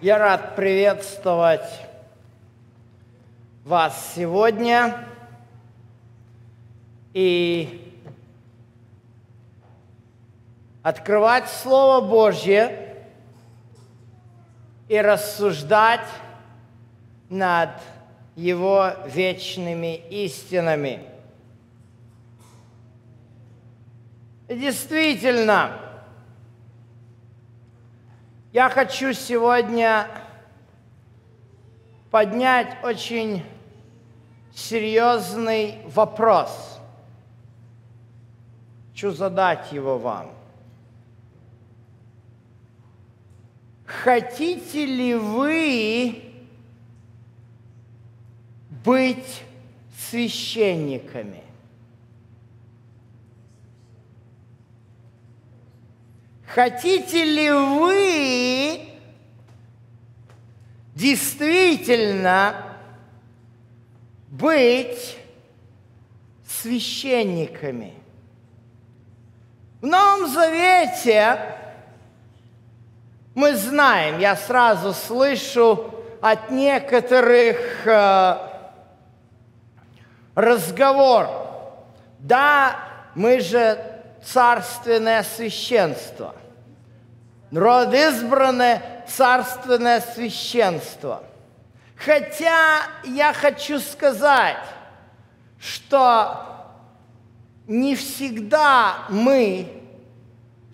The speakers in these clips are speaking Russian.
Я рад приветствовать вас сегодня и открывать Слово Божье и рассуждать над Его вечными истинами. Действительно, я хочу сегодня поднять очень серьезный вопрос. Хочу задать его вам. Хотите ли вы быть священниками? Хотите ли вы действительно быть священниками? В Новом Завете мы знаем, я сразу слышу от некоторых разговор, да, мы же царственное священство. Народ избранное, царственное священство. Хотя я хочу сказать, что не всегда мы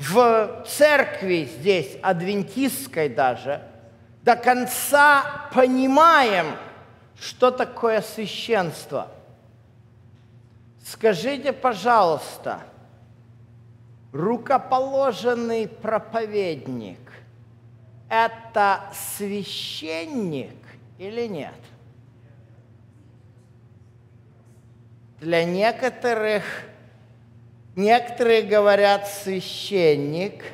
в церкви здесь, адвентистской даже, до конца понимаем, что такое священство. Скажите, пожалуйста, рукоположенный проповедник – это священник или нет? Для некоторых, некоторые говорят священник,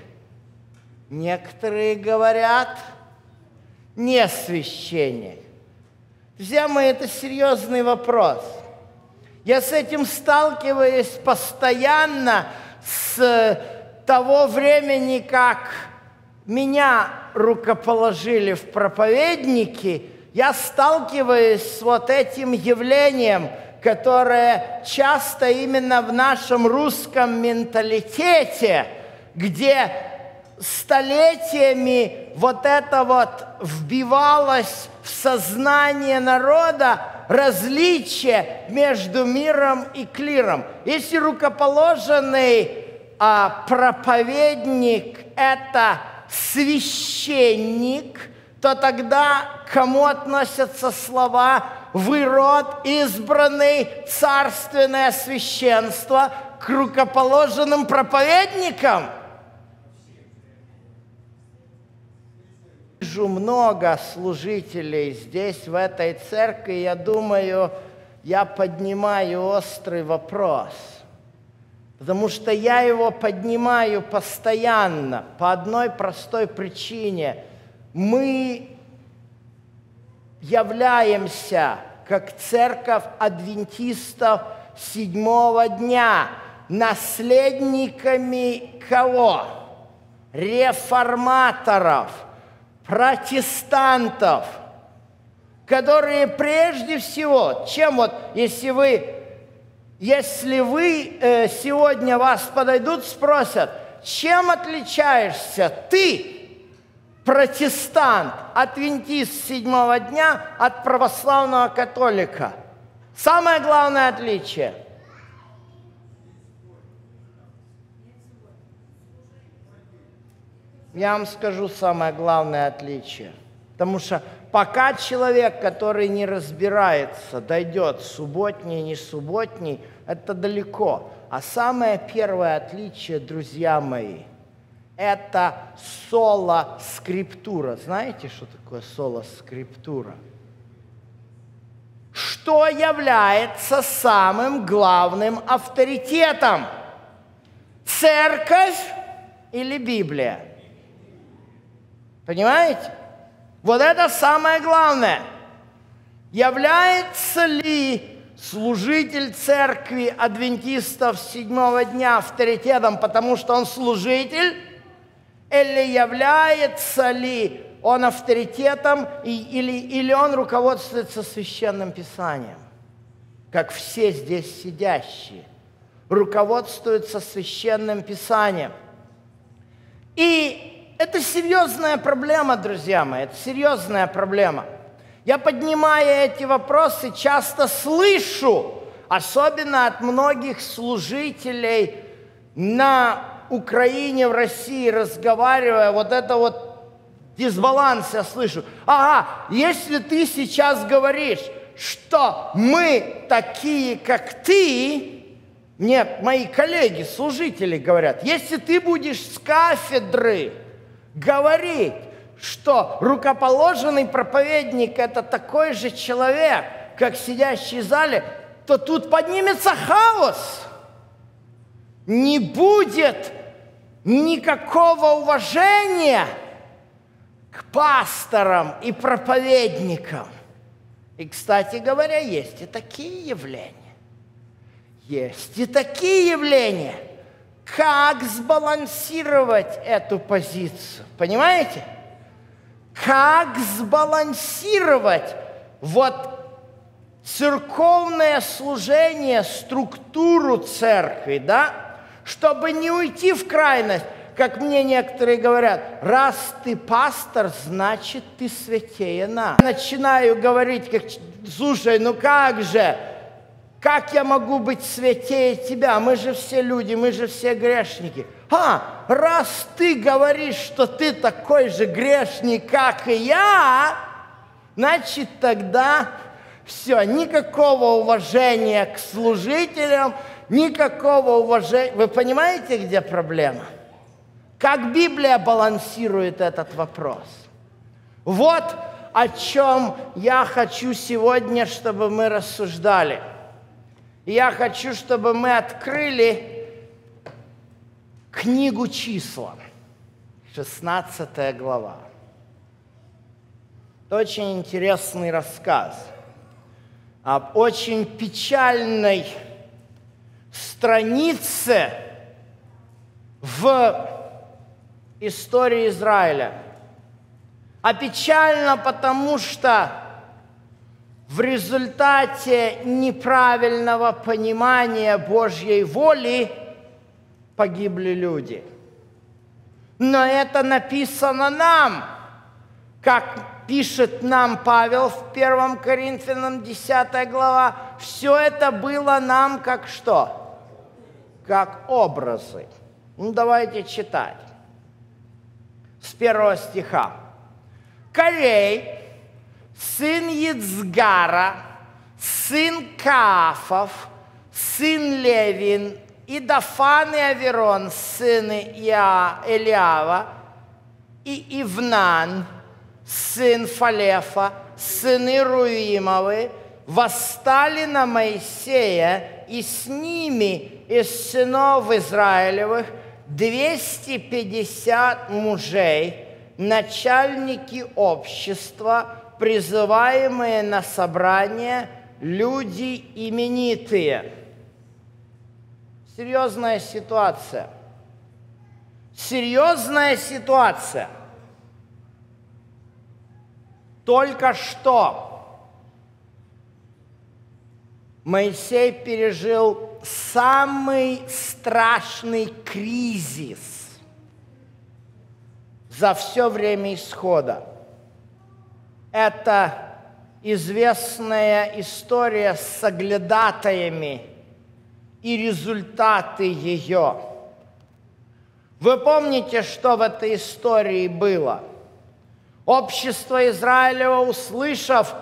некоторые говорят не священник. Друзья мои, это серьезный вопрос. Я с этим сталкиваюсь постоянно, с того времени, как меня рукоположили в проповедники, я сталкиваюсь с вот этим явлением, которое часто именно в нашем русском менталитете, где столетиями вот это вот вбивалось в сознание народа, различие между миром и клиром. Если рукоположенный проповедник – это священник, то тогда к кому относятся слова «вы род избранный, царственное священство» к рукоположенным проповедникам? Много служителей здесь, в этой церкви, я думаю, я поднимаю острый вопрос, потому что я его поднимаю постоянно по одной простой причине. Мы являемся как церковь адвентистов седьмого дня наследниками кого? Реформаторов, протестантов, которые прежде всего, чем вот, если вы сегодня вас подойдут, спросят, чем отличаешься ты, протестант, адвентист седьмого дня, от православного католика? Самое главное отличие. Я вам скажу самое главное отличие. Потому что пока человек, который не разбирается, дойдет субботний, не субботний, это далеко. А самое первое отличие, друзья мои, это сола скриптура. Знаете, что такое сола скриптура? Что является самым главным авторитетом? Церковь или Библия? Понимаете? Вот это самое главное. Является ли служитель церкви адвентистов седьмого дня авторитетом, потому что он служитель, или является ли он авторитетом или он руководствуется Священным Писанием, как все здесь сидящие руководствуются Священным Писанием. И это серьезная проблема, друзья мои, это серьезная проблема. Я, поднимая эти вопросы, часто слышу, особенно от многих служителей на Украине, в России, разговаривая, вот это вот дисбаланс я слышу. Ага, если ты сейчас говоришь, что мы такие, как ты, нет, мои коллеги, служители говорят, если ты будешь с кафедры говорить, что рукоположенный проповедник – это такой же человек, как сидящий в зале, то тут поднимется хаос. Не будет никакого уважения к пасторам и проповедникам. И, кстати говоря, есть и такие явления. Есть и такие явления. Как сбалансировать эту позицию? Понимаете? Как сбалансировать вот церковное служение, структуру церкви, да, чтобы не уйти в крайность, как мне некоторые говорят, раз ты пастор, значит ты святее нас. Начинаю говорить, как, слушай, ну как же, как я могу быть святее тебя, мы же все люди, мы же все грешники. А, раз ты говоришь, что ты такой же грешник, как и я, значит тогда... Все, никакого уважения к служителям, никакого уважения. Вы понимаете, где проблема? Как Библия балансирует этот вопрос? Вот о чем я хочу сегодня, чтобы мы рассуждали. Я хочу, чтобы мы открыли книгу Числа, 16 глава. Это очень интересный рассказ об очень печальной странице в истории Израиля. А печально, потому что в результате неправильного понимания Божьей воли погибли люди. Но это написано нам, как пишет нам Павел в 1 Коринфянам 10 глава, все это было нам как что? Как образы. Ну, давайте читать. С 1 стиха. Корей, сын Ицгара, сын Каафов, сын Левин, и Дафан и Аверон, сыны Элиава, и Ивнан, сын Фалефа, сыны Руимовы, восстали на Моисея, и с ними из сынов Израилевых 250 мужей, начальники общества, призываемые на собрание, люди именитые. Серьезная ситуация. Серьезная ситуация. Только что Моисей пережил самый страшный кризис за все время исхода. Это известная история с соглядатаями и результаты ее. Вы помните, что в этой истории было? Общество Израилева, услышав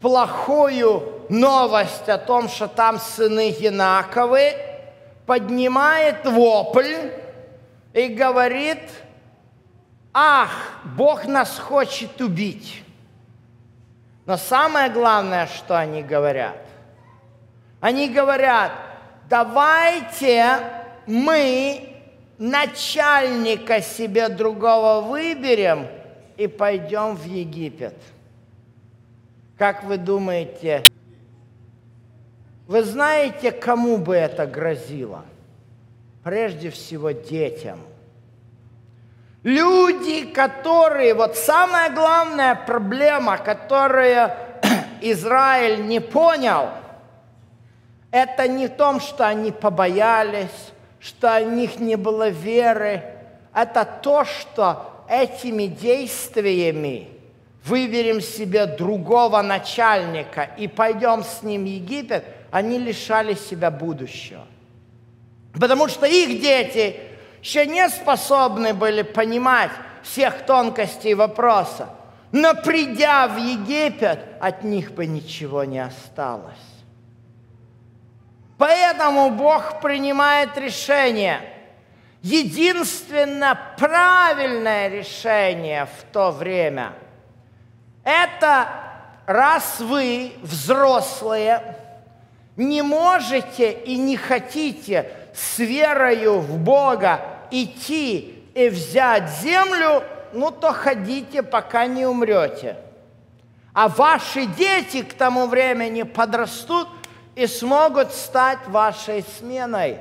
плохую новость о том, что там сыны Инаковы, поднимает вопль и говорит: «Ах, Бог нас хочет убить!» Но самое главное, что они говорят: «Давайте мы начальника себе другого выберем и пойдем в Египет». Как вы думаете, вы знаете, кому бы это грозило? Прежде всего, детям. Люди, которые, вот самая главная проблема, которую Израиль не понял, это не в том, что они побоялись, что у них не было веры. Это то, что этими действиями выберем себе другого начальника и пойдем с ним в Египет, они лишали себя будущего. Потому что их дети еще не способны были понимать всех тонкостей вопроса. Но придя в Египет, от них бы ничего не осталось. Поэтому Бог принимает решение. Единственное правильное решение в то время – это раз вы, взрослые, не можете и не хотите с верою в Бога идти и взять землю, ну то ходите, пока не умрете. А ваши дети к тому времени подрастут и смогут стать вашей сменой.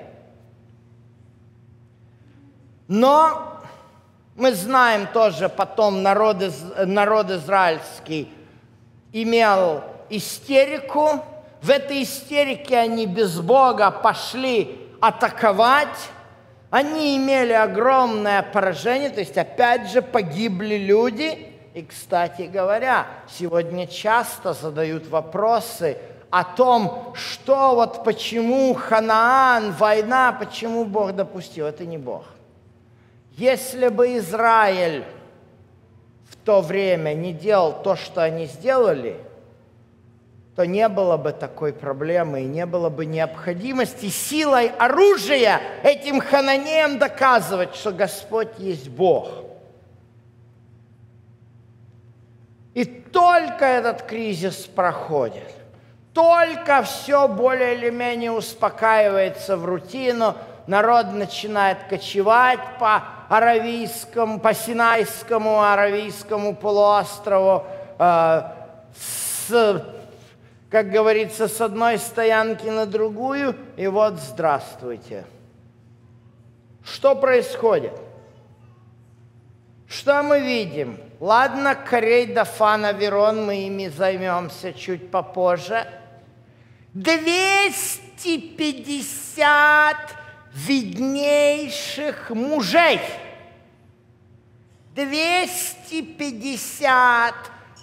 Но мы знаем тоже потом, народ израильский имел истерику. В этой истерике они без Бога пошли атаковать. Они имели огромное поражение, то есть опять же погибли люди. И, кстати говоря, сегодня часто задают вопросы о том, что вот почему Ханаан, война, почему Бог допустил. Это не Бог. Если бы Израиль в то время не делал то, что они сделали, то не было бы такой проблемы и не было бы необходимости силой оружия этим хананеям доказывать, что Господь есть Бог. И только этот кризис проходит, только все более или менее успокаивается в рутину, народ начинает кочевать по Аравийскому, по Синайскому, Аравийскому полуострову, как говорится, с одной стоянки на другую, и вот здравствуйте. Что происходит? Что мы видим? Ладно, Корей, Дафан, Аверон, мы ими займемся чуть попозже. 250 виднейших мужей. 250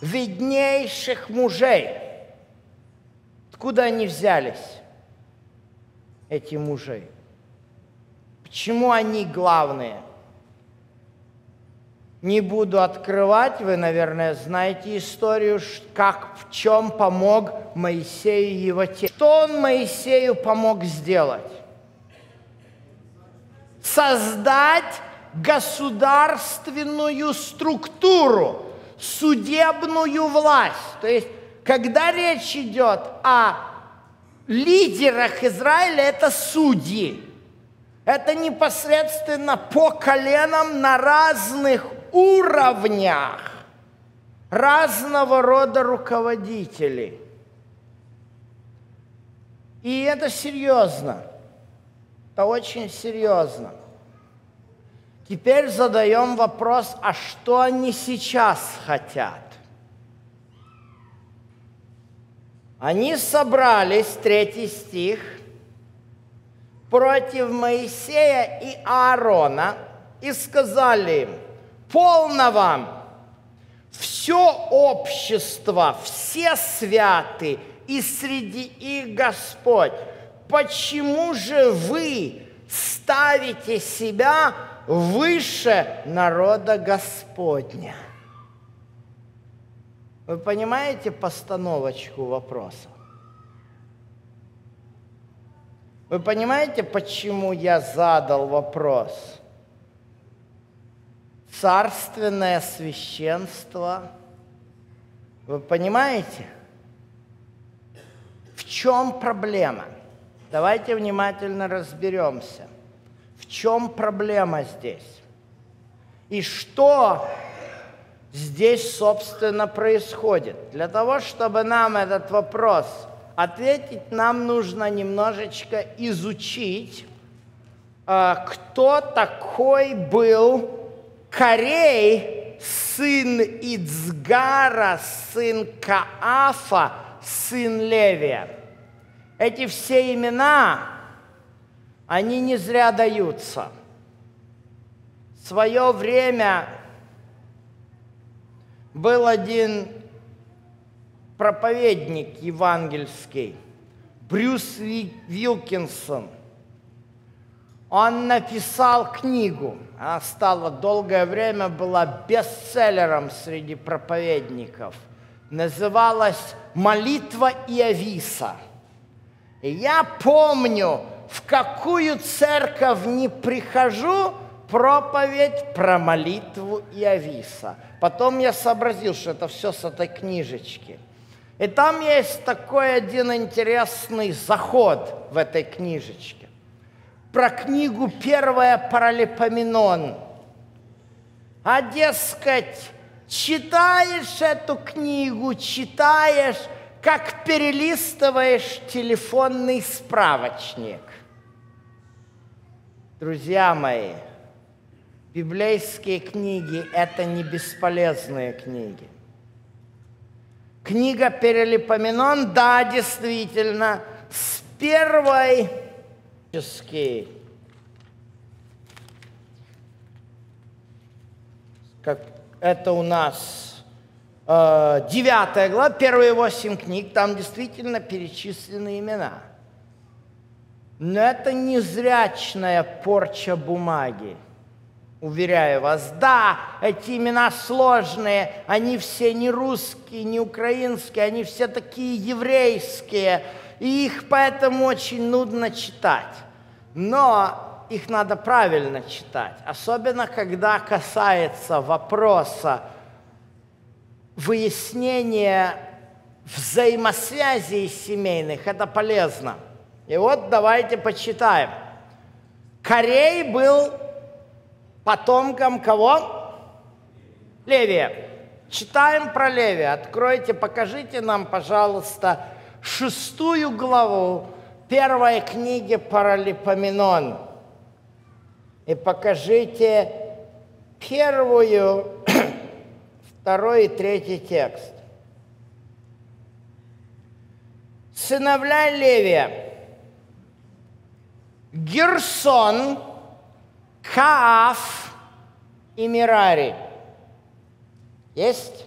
виднейших мужей. Откуда они взялись, эти мужи? Почему они главные? Не буду открывать, вы, наверное, знаете историю, как, в чем помог Моисею его отец. Что он Моисею помог сделать? Создать государственную структуру, судебную власть, то есть когда речь идет о лидерах Израиля, это судьи. Это непосредственно по коленам на разных уровнях разного рода руководителей. И это серьезно. Это очень серьезно. Теперь задаем вопрос, а что они сейчас хотят? Они собрались, 3 стих, против Моисея и Аарона и сказали им: «Полно вам! Все общество, все святы, и среди их Господь. Почему же вы ставите себя выше народа Господня?» Вы понимаете постановочку вопроса? Вы понимаете, почему я задал вопрос? Царственное священство. Вы понимаете, в чем проблема? Давайте внимательно разберемся. В чем проблема здесь? И что здесь, собственно, происходит? Для того, чтобы нам этот вопрос ответить, нам нужно немножечко изучить, кто такой был Корей, сын Ицгара, сын Каафа, сын Левия. Эти все имена, они не зря даются. В свое время был один проповедник евангельский, Брюс Вилкинсон. Он написал книгу, она стала долгое время была бестселлером среди проповедников. Называлась «Молитва Иовиса». И я помню, в какую церковь не прихожу, проповедь про молитву Иовиса. Потом я сообразил, что это все с этой книжечки. И там есть такой один интересный заход в этой книжечке. Про книгу «Первая Паралипоменон». А, дескать, читаешь эту книгу, читаешь, как перелистываешь телефонный справочник. Друзья мои, библейские книги – это не бесполезные книги. Книга «Паралипоменон», да, действительно, с первой... Как это у нас 9 глава, первые 8 книг, там действительно перечислены имена. Но это не зрячная порча бумаги. Уверяю вас, да, эти имена сложные, они все не русские, не украинские, они все такие еврейские, и их поэтому очень нудно читать. Но их надо правильно читать, особенно когда касается вопроса выяснения взаимосвязей семейных, это полезно. И вот давайте почитаем. Корей был потомком кого? Левия. Читаем про Левия. Откройте, покажите нам, пожалуйста, 6 главу первой книги Паралипоменон. И покажите 1, 2 и 3 текст. Сыновья Левия. Герсон, Кааф и Мерари. Есть?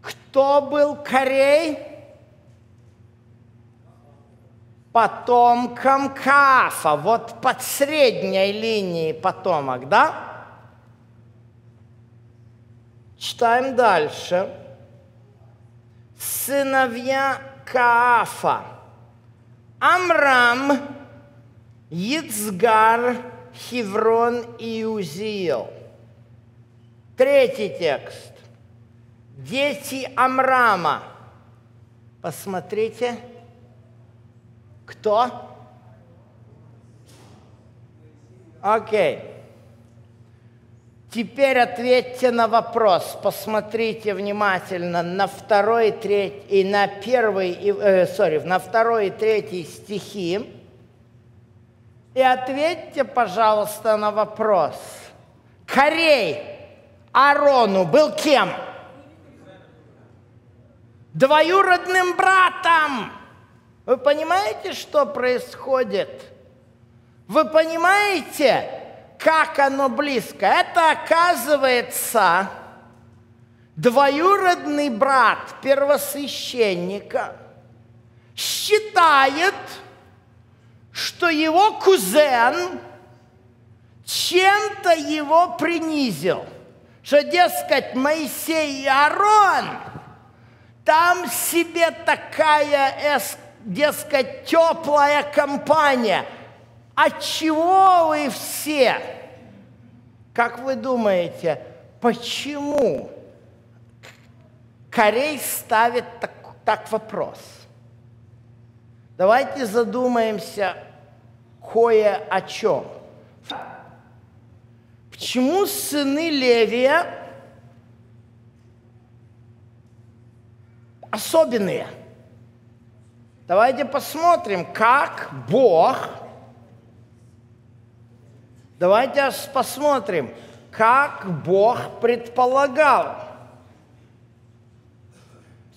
Кто был Корей? Потомком Каафа. Вот под средней линией потомок, да? Читаем дальше. Сыновья Каафа. Амрам, Ицгар, Хеврон и Узиил. 3 текст. Дети Амрама. Посмотрите. Кто? Окей. Теперь ответьте на вопрос. Посмотрите внимательно на 2 и 3 стихи. И ответьте, пожалуйста, на вопрос. Корей Арону был кем? Двоюродным братом. Вы понимаете, что происходит? Вы понимаете, как оно близко? Это, оказывается, двоюродный брат первосвященника считает, что его кузен чем-то его принизил. Что, дескать, Моисей и Аарон там себе такая, дескать, теплая компания. Отчего вы все? Как вы думаете, почему Корей ставит так вопрос? Давайте задумаемся кое о чем. Почему сыны Левия особенные? Давайте посмотрим, как Бог... Давайте посмотрим, как Бог предполагал.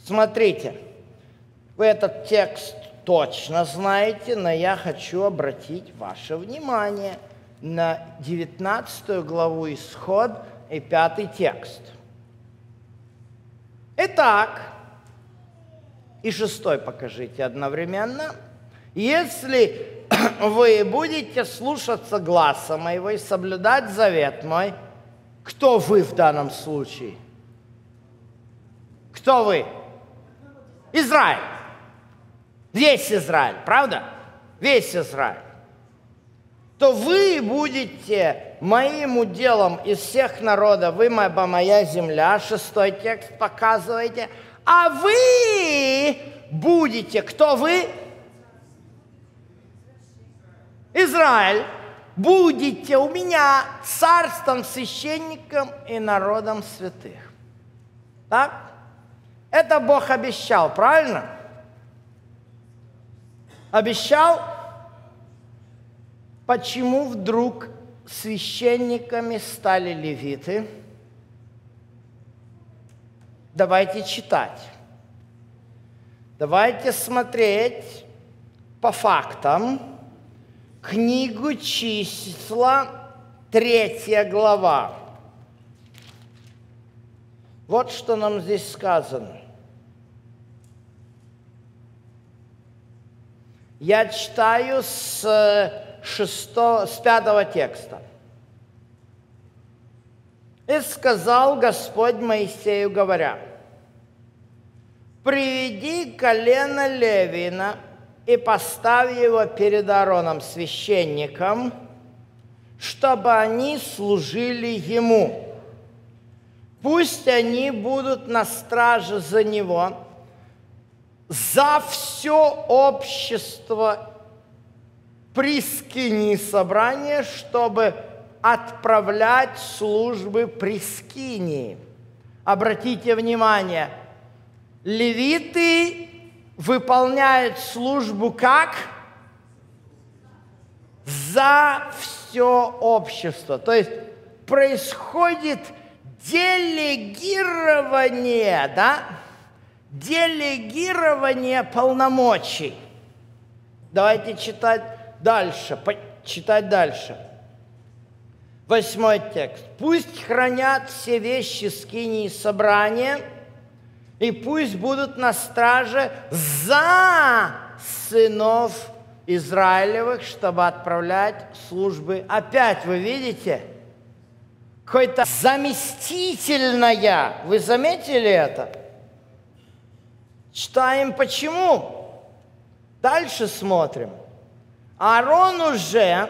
Смотрите, вы этот текст точно знаете, но я хочу обратить ваше внимание на 19 главу Исход и 5 текст. Итак, и 6 покажите одновременно. Если вы будете слушаться гласа моего и соблюдать завет мой, кто вы в данном случае? Кто вы? Израиль. Весь Израиль, правда? Весь Израиль. То вы будете моим уделом из всех народов, вы моя земля, 6 текст показываете, а вы будете, кто вы? Израиль, будете у меня царством, священником и народом святых. Так? Это Бог обещал, правильно? Обещал? Почему вдруг священниками стали левиты? Давайте читать. Давайте смотреть по фактам. Книгу Числа, 3 глава. Вот что нам здесь сказано. Я читаю с 5-го текста. «И сказал Господь Моисею, говоря, «Приведи колено Левина, и поставь его перед Аароном, священником, чтобы они служили ему. Пусть они будут на страже за него, за все общество при скинии собрания, чтобы отправлять службы при скинии». Обратите внимание, левиты выполняет службу как? За все общество. То есть происходит делегирование, да? Делегирование полномочий. Давайте читать дальше. Читать дальше. 8 текст. «Пусть хранят все вещи скинии собрания, и пусть будут на страже за сынов Израилевых, чтобы отправлять службы». Опять вы видите? Какое-то заместительное. Вы заметили это? Читаем почему. Дальше смотрим. Аарон уже,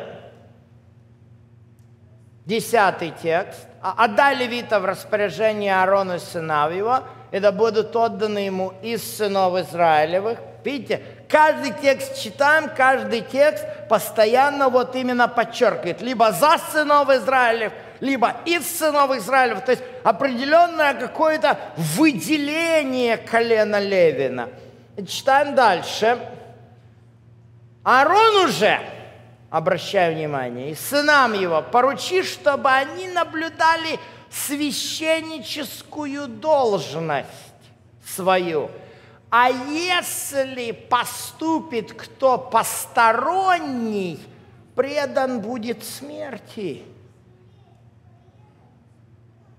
10 текст, «Отдай левита в распоряжение Аарону и сынам его, это будут отданы ему из сынов Израилевых». Видите, каждый текст читаем, каждый текст постоянно вот именно подчеркивает. Либо за сынов Израилев, либо из сынов Израилев. То есть определенное какое-то выделение колена Левина. Читаем дальше. Аарон уже, обращаю внимание, и сынам его поручи, чтобы они наблюдали священническую должность свою. А если поступит кто посторонний, предан будет смерти.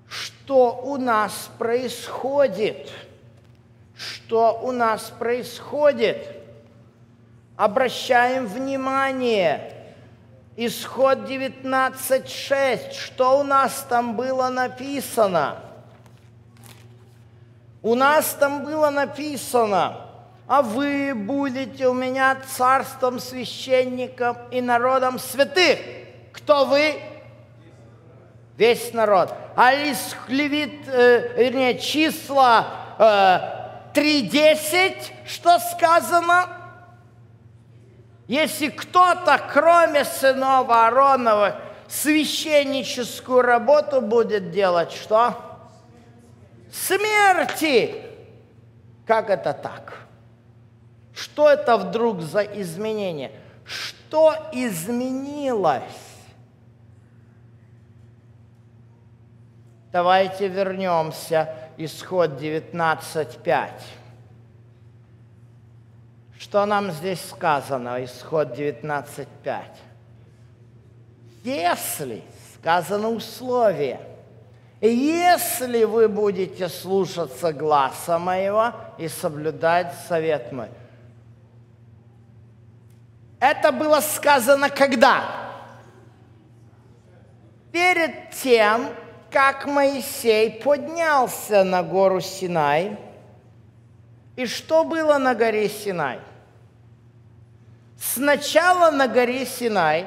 Что у нас происходит? Что у нас происходит? Обращаем внимание. Исход 19:6. Что у нас там было написано? У нас там было написано, «А вы будете у меня царством, священником и народом святых». Кто вы? Весь народ. А Числа 3:10, что сказано? Если кто-то, кроме сынов Аароновых, священническую работу будет делать, что? Смерти! Как это так? Что это вдруг за изменение? Что изменилось? Давайте вернемся. Исход 19.5. Что нам здесь сказано? Исход 19.5. Если, сказано условие, если вы будете слушаться гласа моего и соблюдать совет мой. Это было сказано когда? Перед тем, как Моисей поднялся на гору Синай. И что было на горе Синай? Сначала на горе Синай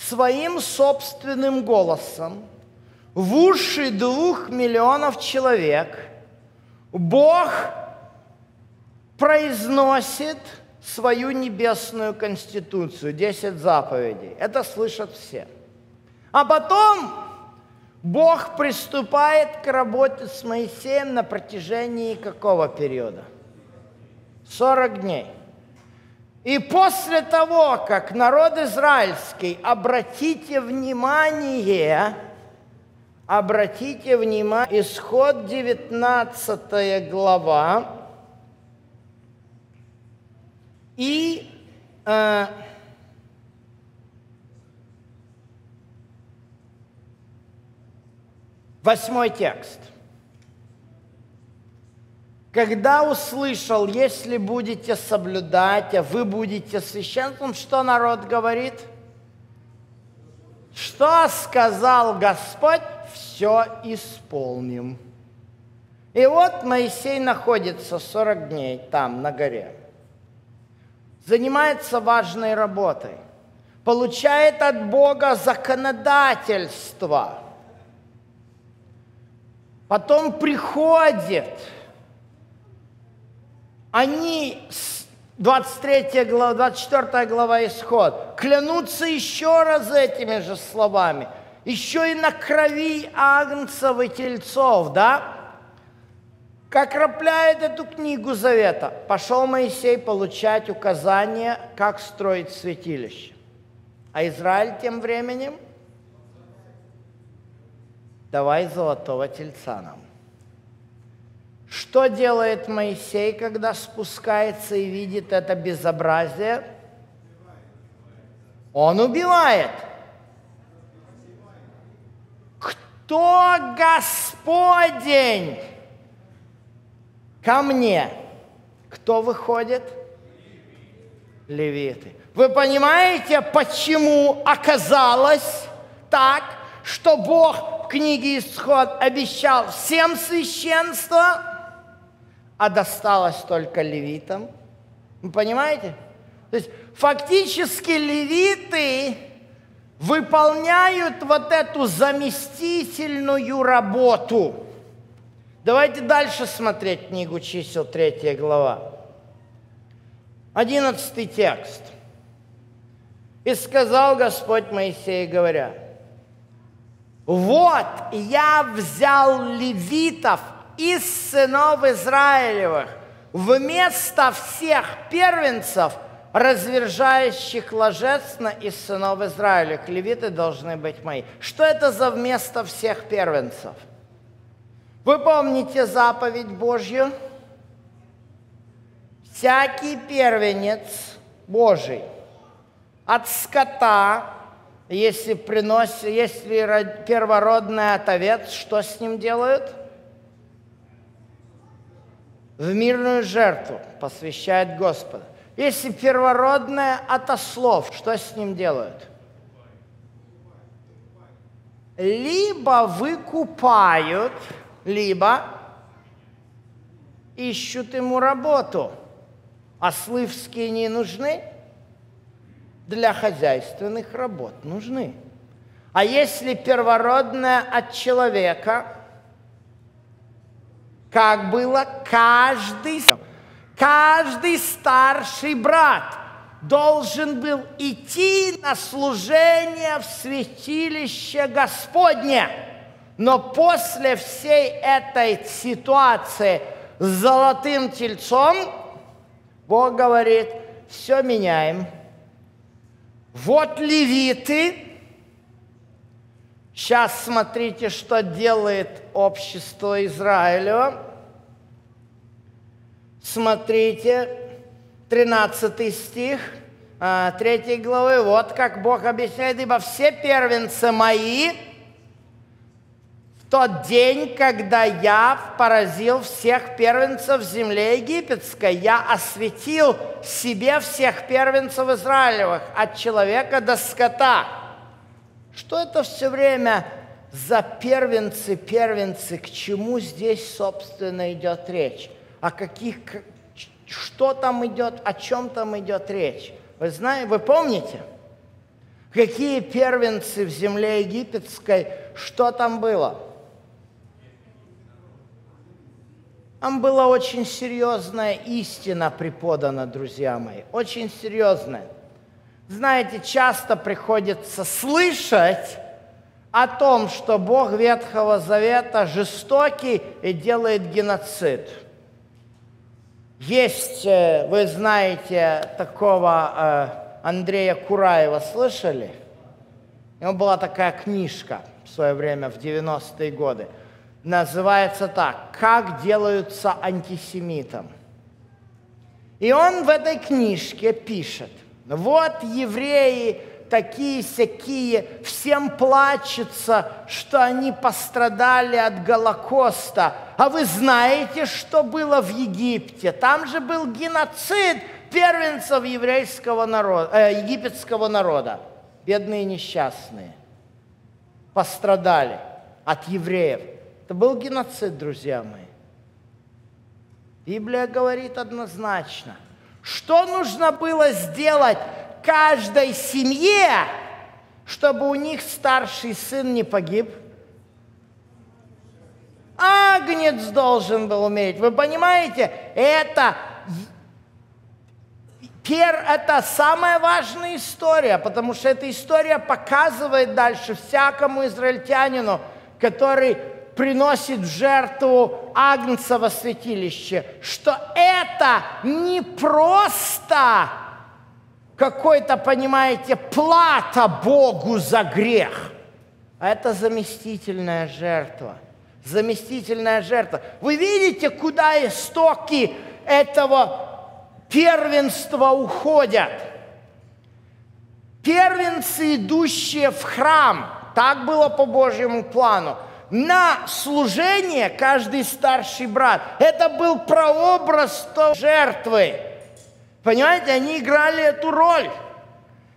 своим собственным голосом в уши 2 миллионов человек Бог произносит свою небесную конституцию, 10 заповедей. Это слышат все. А потом Бог приступает к работе с Моисеем на протяжении какого периода? 40 дней. И после того, как народ израильский, обратите внимание, исход 19 глава и 8 текст. Когда услышал, если будете соблюдать, а вы будете священством, что народ говорит? Что сказал Господь, все исполним. И вот Моисей находится 40 дней там, на горе. Занимается важной работой. Получает от Бога законодательство. Потом приходит. Они, 23 глава, 24 глава Исход, клянутся еще раз этими же словами. Еще и на крови агнцев и тельцов, да? Как окропляет эту книгу Завета. Пошел Моисей получать указания, как строить святилище. А Израиль тем временем: давай золотого тельца нам. Что делает Моисей, когда спускается и видит это безобразие? Он убивает. Кто Господень ко мне? Кто выходит? Левиты. Вы понимаете, почему оказалось так, что Бог в книге Исход обещал всем священство, а досталось только левитам? Вы понимаете? То есть фактически левиты выполняют вот эту заместительную работу. Давайте дальше смотреть книгу Чисел, 3 глава. 11 текст. «И сказал Господь Моисею, говоря: вот я взял левитов из сынов Израилевых вместо всех первенцев, развержающих ложецно из сынов Израилевых». Левиты должны быть мои. Что это за вместо всех первенцев? Вы помните заповедь Божью? Всякий первенец Божий от скота, если первородный от овец, что с ним делают? В мирную жертву посвящает Господу. Если первородное от ослов, что с ним делают? Либо выкупают, либо ищут ему работу. Ослывские не нужны. Для хозяйственных работ нужны. А если первородное от человека, как было, каждый старший брат должен был идти на служение в святилище Господне. Но после всей этой ситуации с золотым тельцом Бог говорит: все меняем. Вот левиты, Сейчас смотрите, что делает общество Израилю. Смотрите, 13 стих 3 главы. Вот как Бог объясняет: «Ибо все первенцы мои в тот день, когда я поразил всех первенцев земли египетской, я освятил себе всех первенцев Израилевых, от человека до скота». Что это все время за первенцы, первенцы? К чему здесь, собственно, идет речь? О каких, что там идет, о чем там идет речь? Вы знаете, вы помните, какие первенцы в земле египетской, что там было? Там была очень серьезная истина преподана, друзья мои, очень серьезная. Знаете, часто приходится слышать о том, что Бог Ветхого Завета жестокий и делает геноцид. Есть, вы знаете, такого Андрея Кураева, слышали? У него была такая книжка в свое время, в 90-е годы. Называется так: «Как делаются антисемитом». И он в этой книжке пишет: вот евреи такие-сякие, всем плачется, что они пострадали от Голокоста. А вы знаете, что было в Египте? Там же был геноцид первенцев еврейского народа, египетского народа. Бедные несчастные пострадали от евреев. Это был геноцид, друзья мои. Библия говорит однозначно. Что нужно было сделать каждой семье, чтобы у них старший сын не погиб? Агнец должен был умереть. Вы понимаете, это самая важная история, потому что эта история показывает дальше всякому израильтянину, который приносит в жертву агнца во святилище, что это не просто какой-то, понимаете, плата Богу за грех, а это заместительная жертва. Заместительная жертва. Вы видите, куда истоки этого первенства уходят? Первенцы, идущие в храм, так было по Божьему плану, на служение каждый старший брат. Это был прообраз той жертвы. Понимаете, они играли эту роль.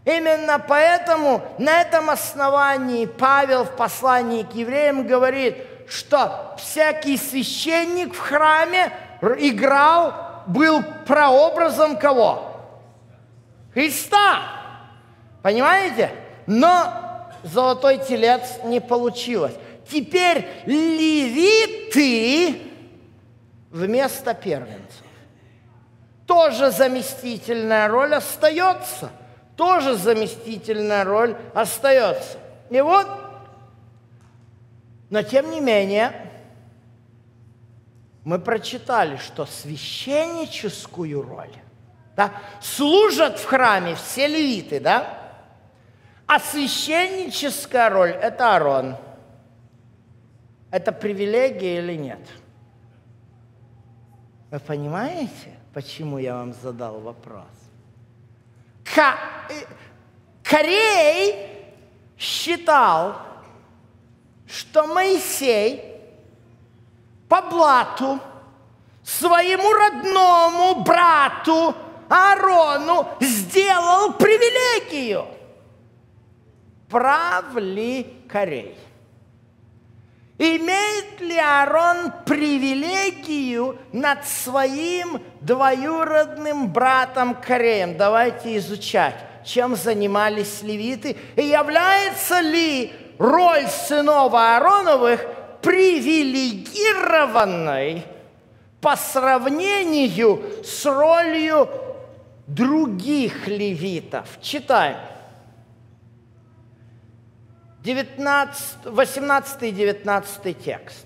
Именно поэтому на этом основании Павел в послании к евреям говорит, что всякий священник в храме играл, был прообразом кого? Христа. Понимаете? Но золотой телец не получилось. Теперь левиты вместо первенцев. Тоже заместительная роль остается. Тоже заместительная роль остается. И вот, но тем не менее, мы прочитали, что священническую роль, да, служат в храме все левиты, да? А священническая роль – это Аарон. Это привилегия или нет? Вы понимаете, почему я вам задал вопрос? Корей считал, что Моисей по блату своему родному брату Аарону сделал привилегию. Прав ли Корей? Имеет ли Аарон привилегию над своим двоюродным братом Кореем? Давайте изучать, чем занимались левиты, и является ли роль сынов Аароновых привилегированной по сравнению с ролью других левитов. Читаем. 18-19 текст.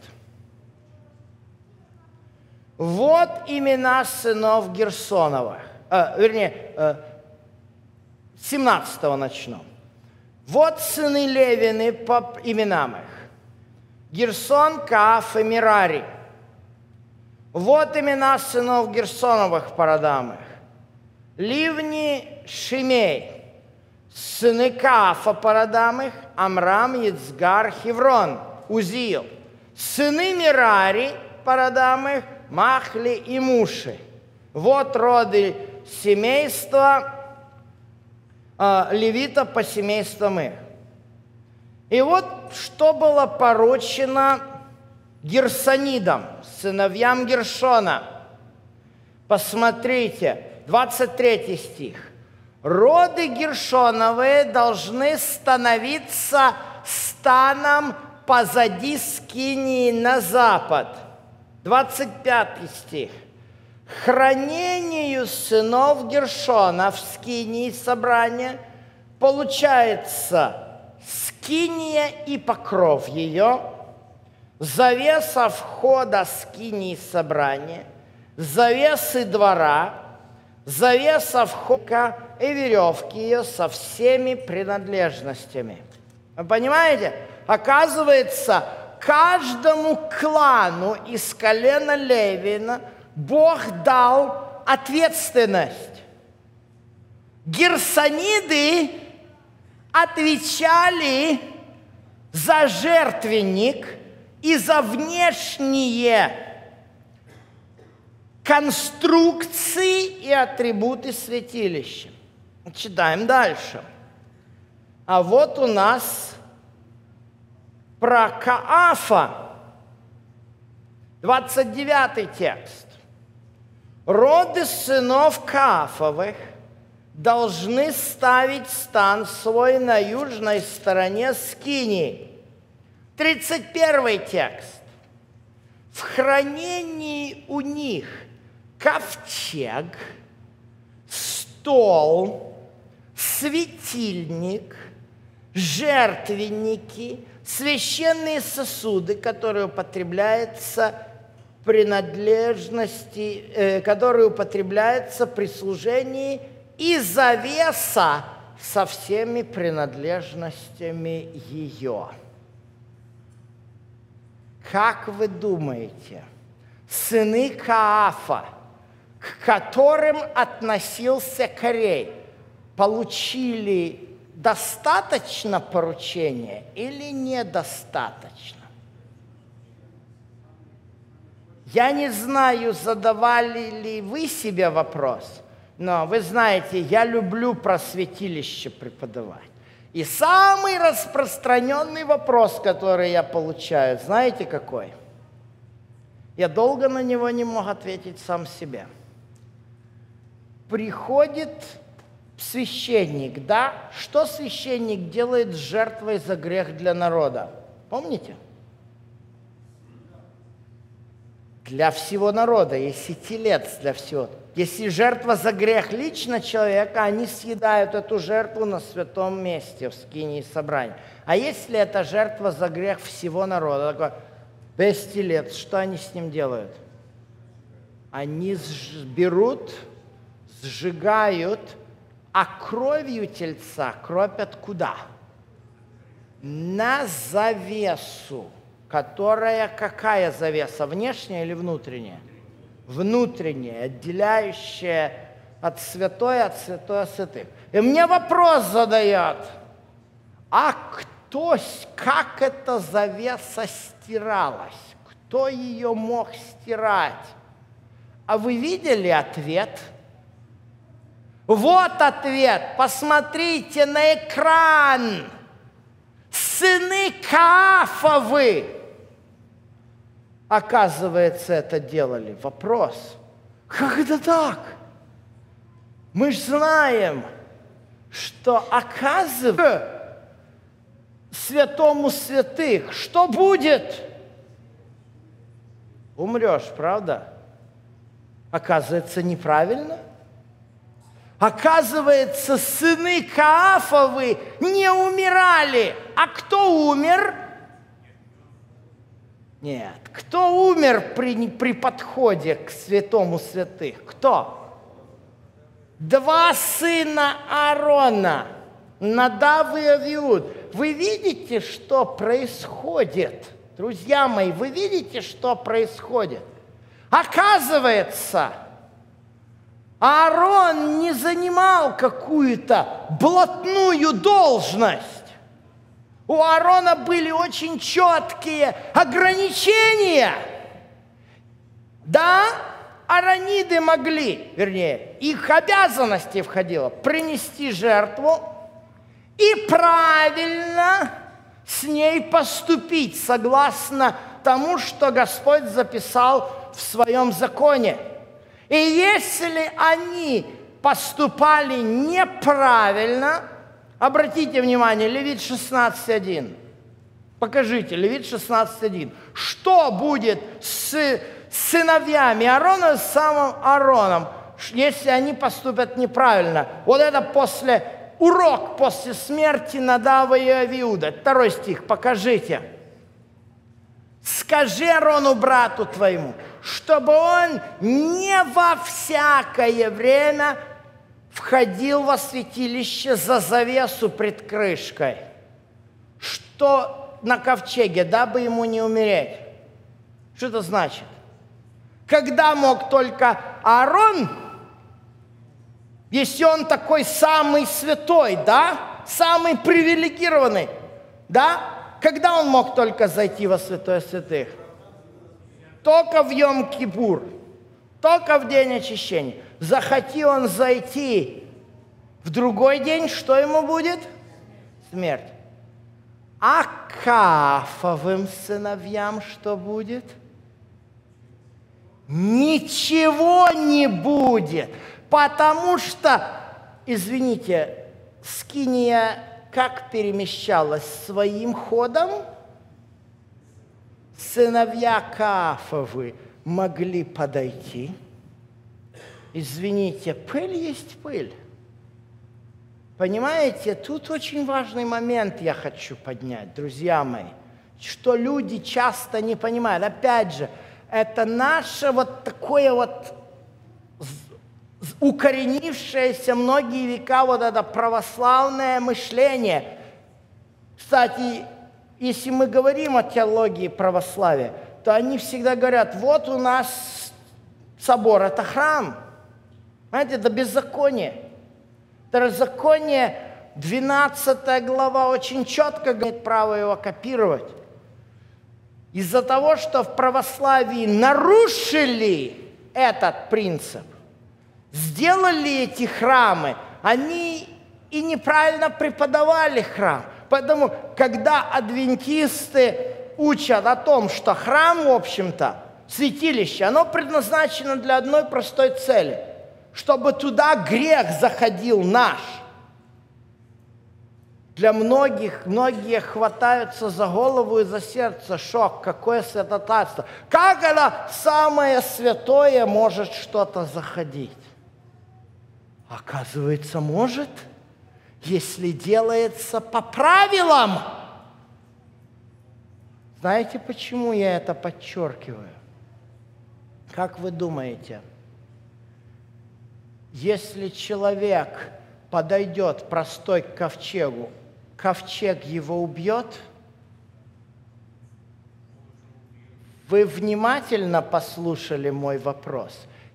Вот имена сынов Герсоновых. 17 начну. Вот сыны Левины по именам их. Герсон, Кааф и Мерари. Вот имена сынов Герсоновых по родам их. Ливни, Шимей. Сыны Каафа по родам их. Амрам, Ицгар, Хеврон, Узиил. Сыны Мерари по родам их. Махли и Муши. Вот роды семейства левита по семействам их. И вот что было поручено герсонидам, сыновьям Гершона. Посмотрите, 23 стих. Роды Гершоновые должны становиться станом позади скинии на запад. 25 стих. Хранению сынов Гершона в скинии собрания получается скиния и покров ее, завеса входа скинии собрания, завесы двора, завеса входа и веревки ее со всеми принадлежностями. Вы понимаете? Оказывается, каждому клану из колена Левина Бог дал ответственность. Герсониды отвечали за жертвенник и за внешние конструкции и атрибуты святилища. Читаем дальше. А вот у нас про Каафа, 29 текст. Роды сынов Каафовых должны ставить стан свой на южной стороне скинии. 31 текст. В хранении у них ковчег, стол, светильник, жертвенники, священные сосуды, которые употребляются принадлежности, которые употребляются при служении, и завеса со всеми принадлежностями ее. Как вы думаете, сыны Каафа, к которым относился Корей, получили достаточно поручения или недостаточно? Я не знаю, задавали ли вы себе вопрос, но вы знаете, я люблю про святилище преподавать. И самый распространенный вопрос, который я получаю, знаете какой? Я долго на него не мог ответить сам себе. Приходит священник, да? Что священник делает с жертвой за грех для народа? Помните? Для всего народа, если телец для всего. Если жертва за грех лично человека, они съедают эту жертву на святом месте, в скинии собрания. А если это жертва за грех всего народа, такой без телец, что они с ним делают? Они берут, сжигают, а кровью тельца кропят куда? На завесу. Которая какая завеса, внешняя или внутренняя? Внутренняя, отделяющая от святое святых. И мне вопрос задает, а кто, как эта завеса стиралась? Кто ее мог стирать? А вы видели ответ? Вот ответ, посмотрите на экран. Сыны Каафовы. Оказывается, это делали. Вопрос. Как это так? Мы же знаем, что оказывается святому святых. Что будет? Умрешь, правда? Оказывается, неправильно. Оказывается, сыны Каафовы не умирали. А кто умер? Нет. Кто умер при подходе к святому святых? Кто? Два сына Аарона, Надав и Авиуд. Вы видите, что происходит? Друзья мои, вы видите, что происходит? Оказывается, Аарон не занимал какую-то блатную должность. У Аарона были очень четкие ограничения. Да, арониды могли, вернее, их обязанности входило принести жертву и правильно с ней поступить, согласно тому, что Господь записал в своем законе. И если они поступали неправильно, обратите внимание, Левит 16.1. Покажите, Левит 16.1. Что будет с сыновьями Аарона и с самым Аароном, если они поступят неправильно? Вот это урок после смерти Надава и Авиуда. 2 стих, покажите. «Скажи Аарону, брату твоему, чтобы он не во всякое время входил во святилище за завесу пред крышкой, что на ковчеге, дабы ему не умереть». Что это значит? Когда мог только Аарон, если он такой самый святой, да, самый привилегированный, да, когда он мог только зайти во святое святых? Только в Йом-Кипур, только в день очищения. Захоти он зайти в другой день, что ему будет? Смерть. А Каафовым сыновьям что будет? Ничего не будет, потому что, извините, Скиния как перемещалась своим ходом? Сыновья Каафовы могли подойти. Извините, пыль есть пыль. Понимаете, тут очень важный момент я хочу поднять, друзья мои, что люди часто не понимают. Опять же, это наше вот такое вот укоренившееся многие века вот это православное мышление. Кстати, если мы говорим о теологии православия, то они всегда говорят, вот у нас собор – это храм. Знаете, это беззаконие. Второзаконие, 12 глава, очень четко говорит, право его копировать. Из-за того, что в православии нарушили этот принцип, сделали эти храмы, они и неправильно преподавали храм. Поэтому, когда адвентисты учат о том, что храм, в общем-то, святилище, оно предназначено для одной простой цели, чтобы туда грех заходил наш. Для многих, многие хватаются за голову и за сердце. Шок, какое святотатство. Как это самое святое может что-то заходить? Оказывается, может, если делается по правилам. Знаете, почему я это подчеркиваю? Как вы думаете, если человек подойдет простой к ковчегу, ковчег его убьет? Вы внимательно послушали мой вопрос.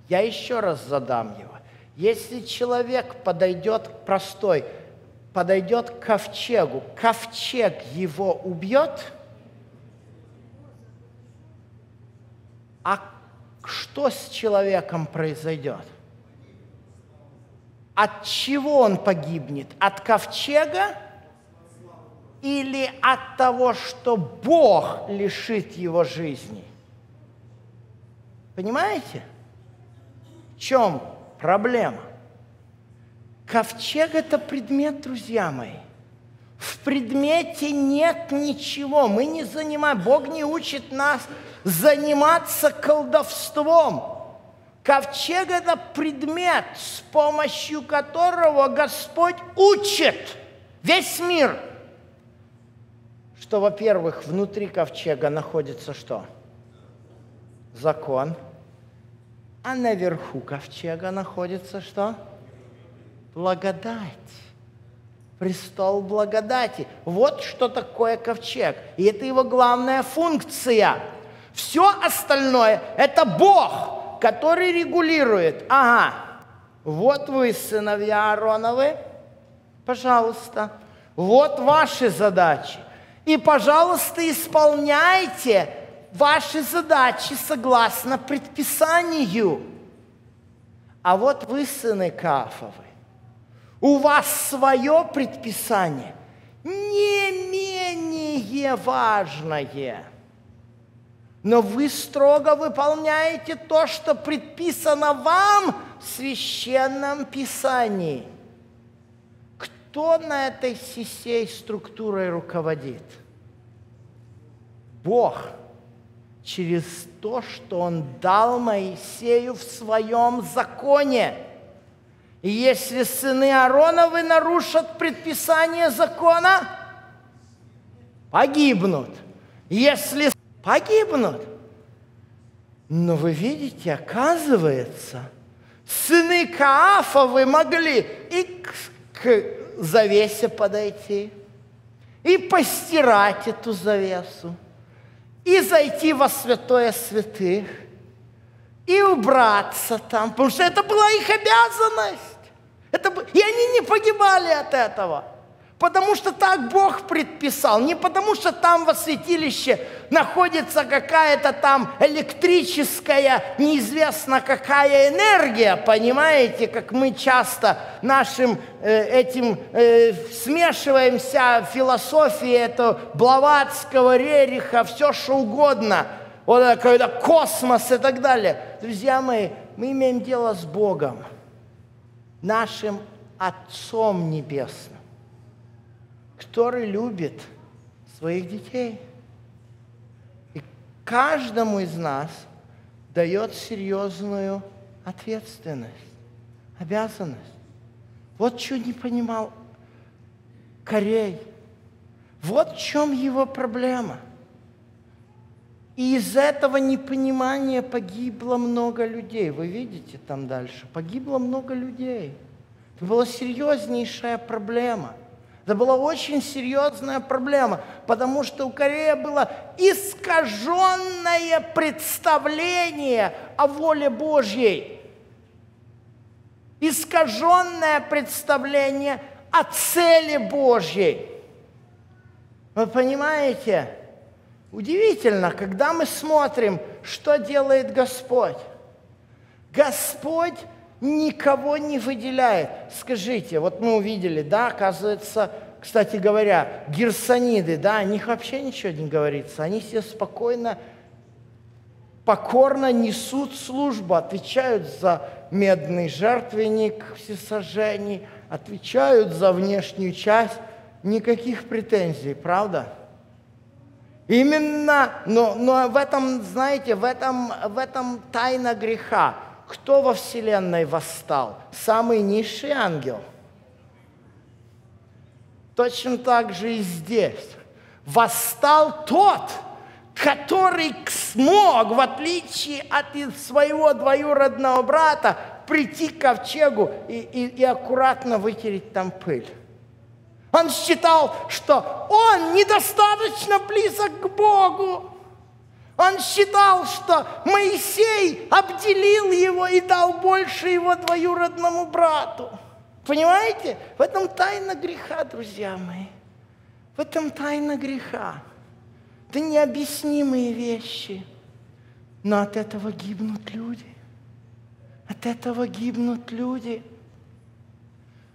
Я еще раз задам его. Если человек подойдет к ковчегу, ковчег его убьет? А что с человеком произойдет? От чего он погибнет? От ковчега или от того, что Бог лишит его жизни? Понимаете, в чем проблема? Ковчег – это предмет, друзья мои. В предмете нет ничего. Мы не занимаем. Бог не учит нас заниматься колдовством. Ковчег – это предмет, с помощью которого Господь учит весь мир, что, во-первых, внутри ковчега находится что? Закон. А наверху ковчега находится что? Благодать. престол благодати. Вот что такое ковчег. И это его главная функция. Все остальное – это Бог, который регулирует. Ага, вот вы, сыновья Аароновы, пожалуйста, вот ваши задачи. И, пожалуйста, исполняйте ваши задачи согласно предписанию. А вот вы, сыны Каафовы, у вас свое предписание, не менее важное. Но вы строго выполняете то, что предписано вам в Священном Писании. Кто на этой всей структурой руководит? Бог, через то, что Он дал Моисею в Своем законе. И если сыны Аароновы нарушат предписание закона, погибнут. Если погибнут. Но вы видите, оказывается, сыны Каафовы могли и к завесе подойти, и постирать эту завесу, и зайти во святое святых, и убраться там, потому что это была их обязанность. И они не погибали от этого. Потому что так Бог предписал. Не потому что там во святилище находится какая-то там электрическая, неизвестно какая энергия. Понимаете, как мы часто нашим смешиваемся в философии этого Блаватского, Рериха, все что угодно. Вот какой-то космос и так далее. Друзья мои, мы имеем дело с Богом, нашим Отцом Небесным, который любит своих детей. И каждому из нас дает серьезную ответственность, обязанность. Вот что не понимал Корей. Вот в чем его проблема. И из этого непонимания погибло много людей. Вы видите там дальше? Погибло много людей. Это была серьезнейшая проблема. Это была очень серьезная проблема, потому что у Кореи было искаженное представление о воле Божьей, искаженное представление о цели Божьей. Вы понимаете? Удивительно, когда мы смотрим, что делает Господь. Господь никого не выделяет. Скажите, вот мы увидели, да, оказывается, кстати говоря, герсониды, да, о них вообще ничего не говорится. Они все спокойно, покорно несут службу, отвечают за медный жертвенник всесожжений, отвечают за внешнюю часть. Никаких претензий, правда? Именно, но в этом, знаете, в этом тайна греха. Кто во Вселенной восстал? Самый низший ангел. Точно так же и здесь. Восстал тот, который смог, в отличие от своего двоюродного брата, прийти к ковчегу и аккуратно вытереть там пыль. Он считал, что он недостаточно близок к Богу. Он считал, что Моисей обделил его и дал больше его двоюродному брату. Понимаете? В этом тайна греха, друзья мои. В этом тайна греха. Это необъяснимые вещи. Но от этого гибнут люди. От этого гибнут люди.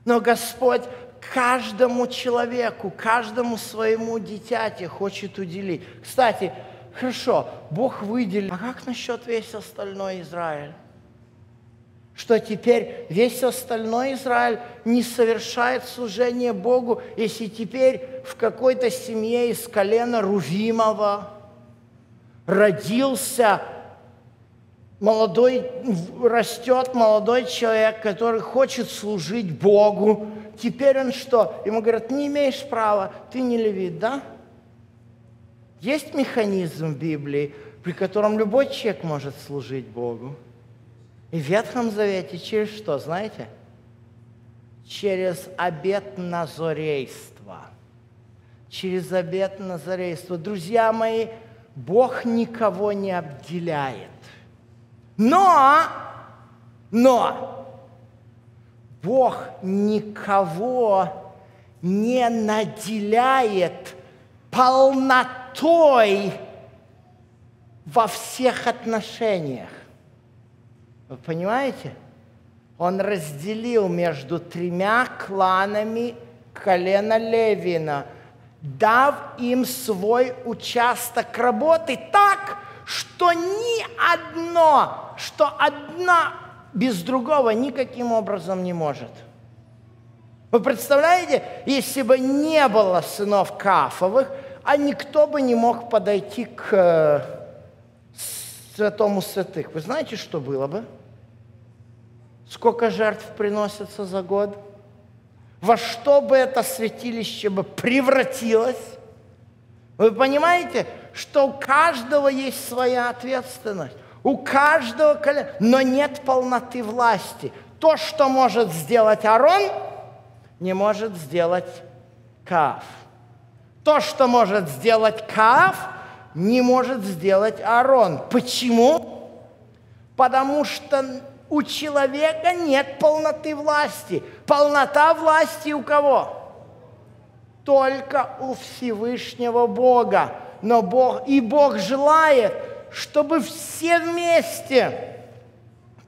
Но Господь каждому человеку, каждому своему дитяти хочет уделить. Кстати, хорошо, Бог выделил. А как насчет весь остальной Израиль? Что теперь весь остальной Израиль не совершает служение Богу, если теперь в какой-то семье из колена Рувимова родился молодой, растет молодой человек, который хочет служить Богу. Теперь он что? Ему говорят, не имеешь права, ты не левит, да? Есть механизм в Библии, при котором любой человек может служить Богу. И в Ветхом Завете через что, знаете? через обет назорейства. Через обет назорейства. Друзья мои, Бог никого не обделяет. Но Бог никого не наделяет полнотой во всех отношениях. Вы понимаете? Он разделил между 3 кланами колена Левина, дав им свой участок работы так, что одна без другого никаким образом не может. Вы представляете, если бы не было сынов Каафовых, а никто бы не мог подойти к святому святых. Вы знаете, что было бы? Сколько жертв приносится за год? Во что бы это святилище бы превратилось? Вы понимаете, что у каждого есть своя ответственность, у каждого колена, но нет полноты власти. То, что может сделать Аарон, не может сделать Кааф. То, что может сделать Кааф, не может сделать Аарон. Почему? Потому что у человека нет полноты власти. Полнота власти у кого? Только у Всевышнего Бога. Но Бог желает, чтобы все вместе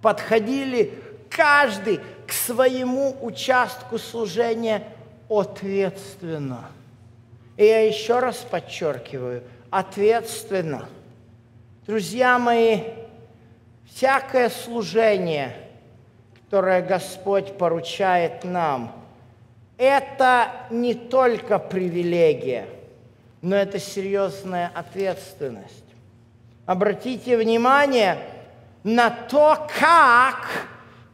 подходили, каждый к своему участку служения ответственно. И я еще раз подчеркиваю, ответственно. Друзья мои, всякое служение, которое Господь поручает нам, это не только привилегия, но это серьезная ответственность. Обратите внимание на то, как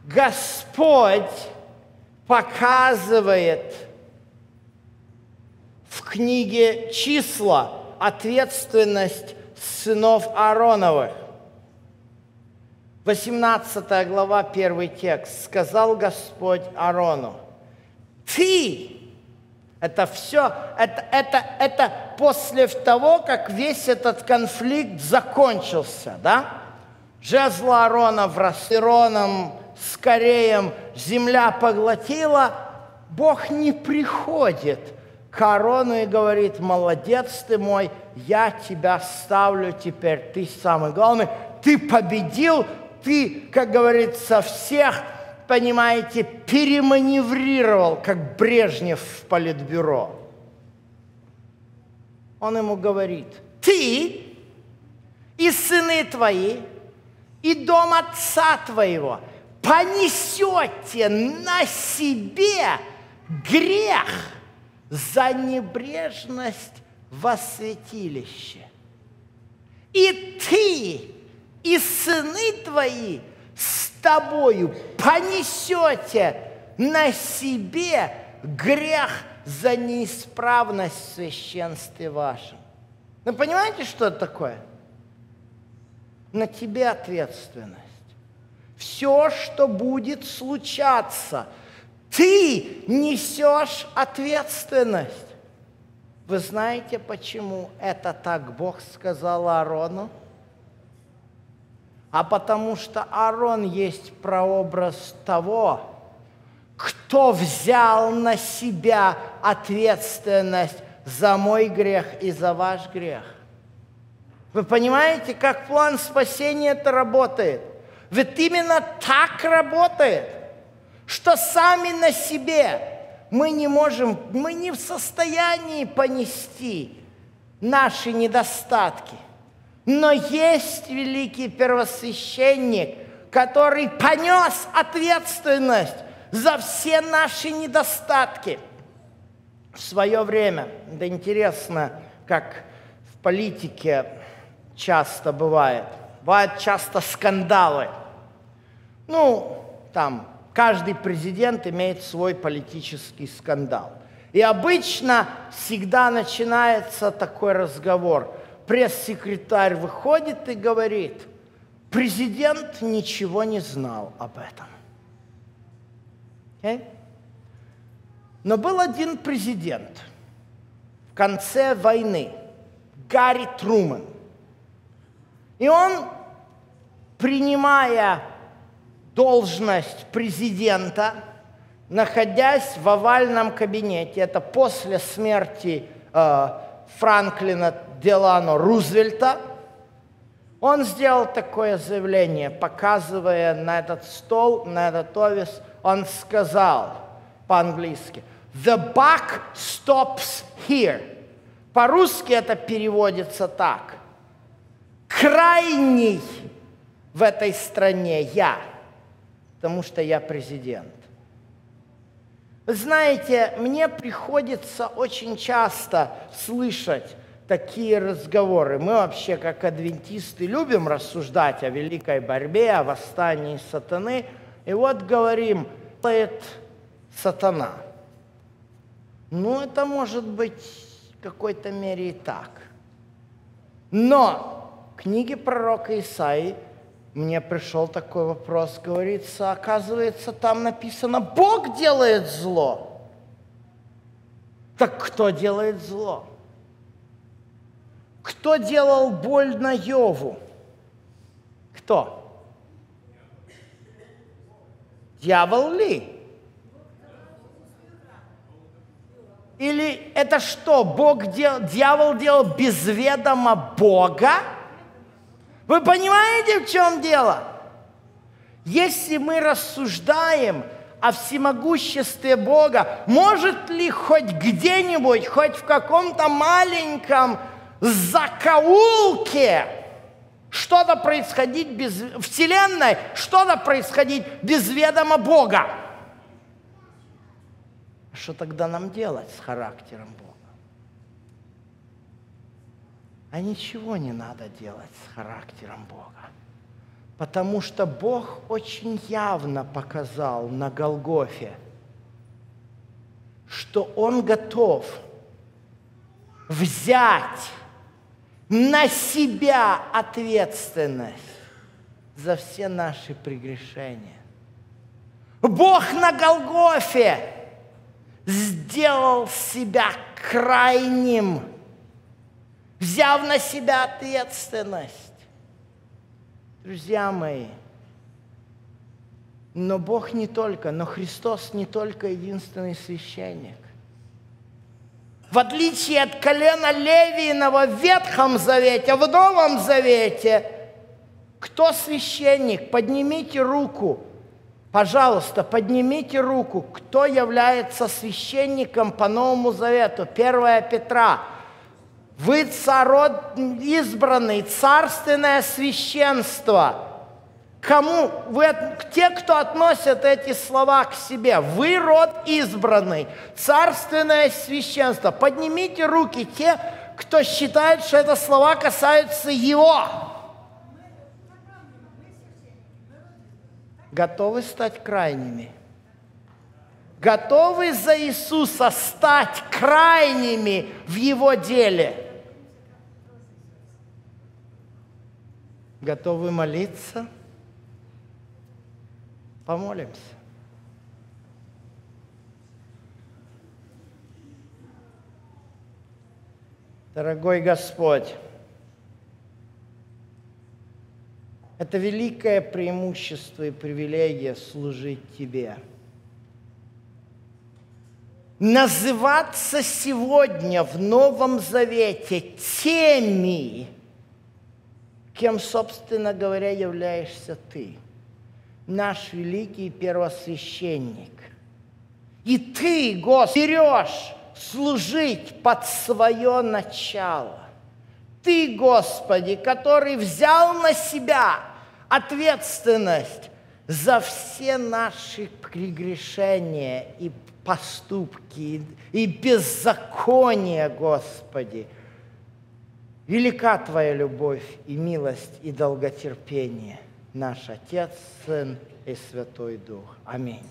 Господь показывает в книге «Числа» ответственность сынов Аароновых. 18 глава, 1 текст. «Сказал Господь Аарону, ты...» Это все, это после того, как весь этот конфликт закончился, да? Жезл Аарона с Ироном, с Кореем земля поглотила. Бог не приходит к Аарону и говорит: молодец ты мой, я тебя ставлю теперь, ты самый главный, ты победил, ты, как говорится, всех, понимаете, переманеврировал, как Брежнев в политбюро. Он ему говорит: ты и сыны твои, и дом отца твоего понесете на себе грех за небрежность во святилище. И ты, и сыны твои с тобою понесете на себе грех за неисправность в священстве вашем. Вы понимаете, что это такое? На тебе ответственность. Все, что будет случаться, ты несешь ответственность. Вы знаете, почему это так Бог сказал Аарону? А потому что Аарон есть прообраз того, кто взял на себя ответственность за мой грех и за ваш грех. Вы понимаете, как план спасения это работает? Ведь именно так работает, что сами на себе мы не можем, мы не в состоянии понести наши недостатки. Но есть великий первосвященник, который понес ответственность за все наши недостатки. В свое время, да интересно, как в политике часто бывает, бывают часто скандалы. Каждый президент имеет свой политический скандал. И обычно всегда начинается такой разговор. Пресс-секретарь выходит и говорит: президент ничего не знал об этом. Okay? Но был один президент в конце войны, Гарри Трумэн. И он, принимая должность президента, находясь в овальном кабинете, это после смерти Франклина Делано Рузвельта, он сделал такое заявление, показывая на этот стол, на этот офис, он сказал по-английски «The buck stops here». По-русски это переводится так: крайний в этой стране я, потому что я президент. Вы знаете, мне приходится очень часто слышать такие разговоры. Мы вообще, как адвентисты, любим рассуждать о великой борьбе, о восстании сатаны. И вот говорим, делает сатана. Ну, это может быть в какой-то мере и так. Но в книге пророка Исаии мне пришел такой вопрос, говорится, оказывается, там написано, Бог делает зло. Так кто делает зло? Кто делал больно Йову? Кто? Дьявол ли? Или это что, дьявол делал без ведома Бога? Вы понимаете, в чем дело? Если мы рассуждаем о всемогуществе Бога, может ли хоть где-нибудь, хоть в каком-то маленьком закоулке что-то происходить без Вселенной, что-то происходить без ведома Бога? Что тогда нам делать с характером Бога? А ничего не надо делать с характером Бога, потому что Бог очень явно показал на Голгофе, что Он готов взять на себя ответственность за все наши прегрешения. Бог на Голгофе сделал себя крайним, взяв на себя ответственность. Друзья мои, но Бог не только, но Христос не только единственный священник. В отличие от колена Левиного в Ветхом Завете, в Новом Завете, кто священник? Поднимите руку, пожалуйста, поднимите руку, кто является священником по Новому Завету? 1 Петра. Вы царод избранный, царственное священство. Кому? Вы, те, кто относят эти слова к себе. Вы род избранный, царственное священство. Поднимите руки те, кто считает, что это слова касаются его. Готовы стать крайними? Готовы за Иисуса стать крайними в Его деле? Готовы молиться? Помолимся. Дорогой Господь, это великое преимущество и привилегия служить Тебе. Называться сегодня в Новом Завете теми, кем, собственно говоря, являешься Ты. Наш великий первосвященник. И Ты, Господи, берешь служить под свое начало. Ты, Господи, который взял на себя ответственность за все наши прегрешения и поступки, и беззакония, Господи. Велика Твоя любовь и милость и долготерпение. Наш Отец, Сын и Святой Дух. Аминь.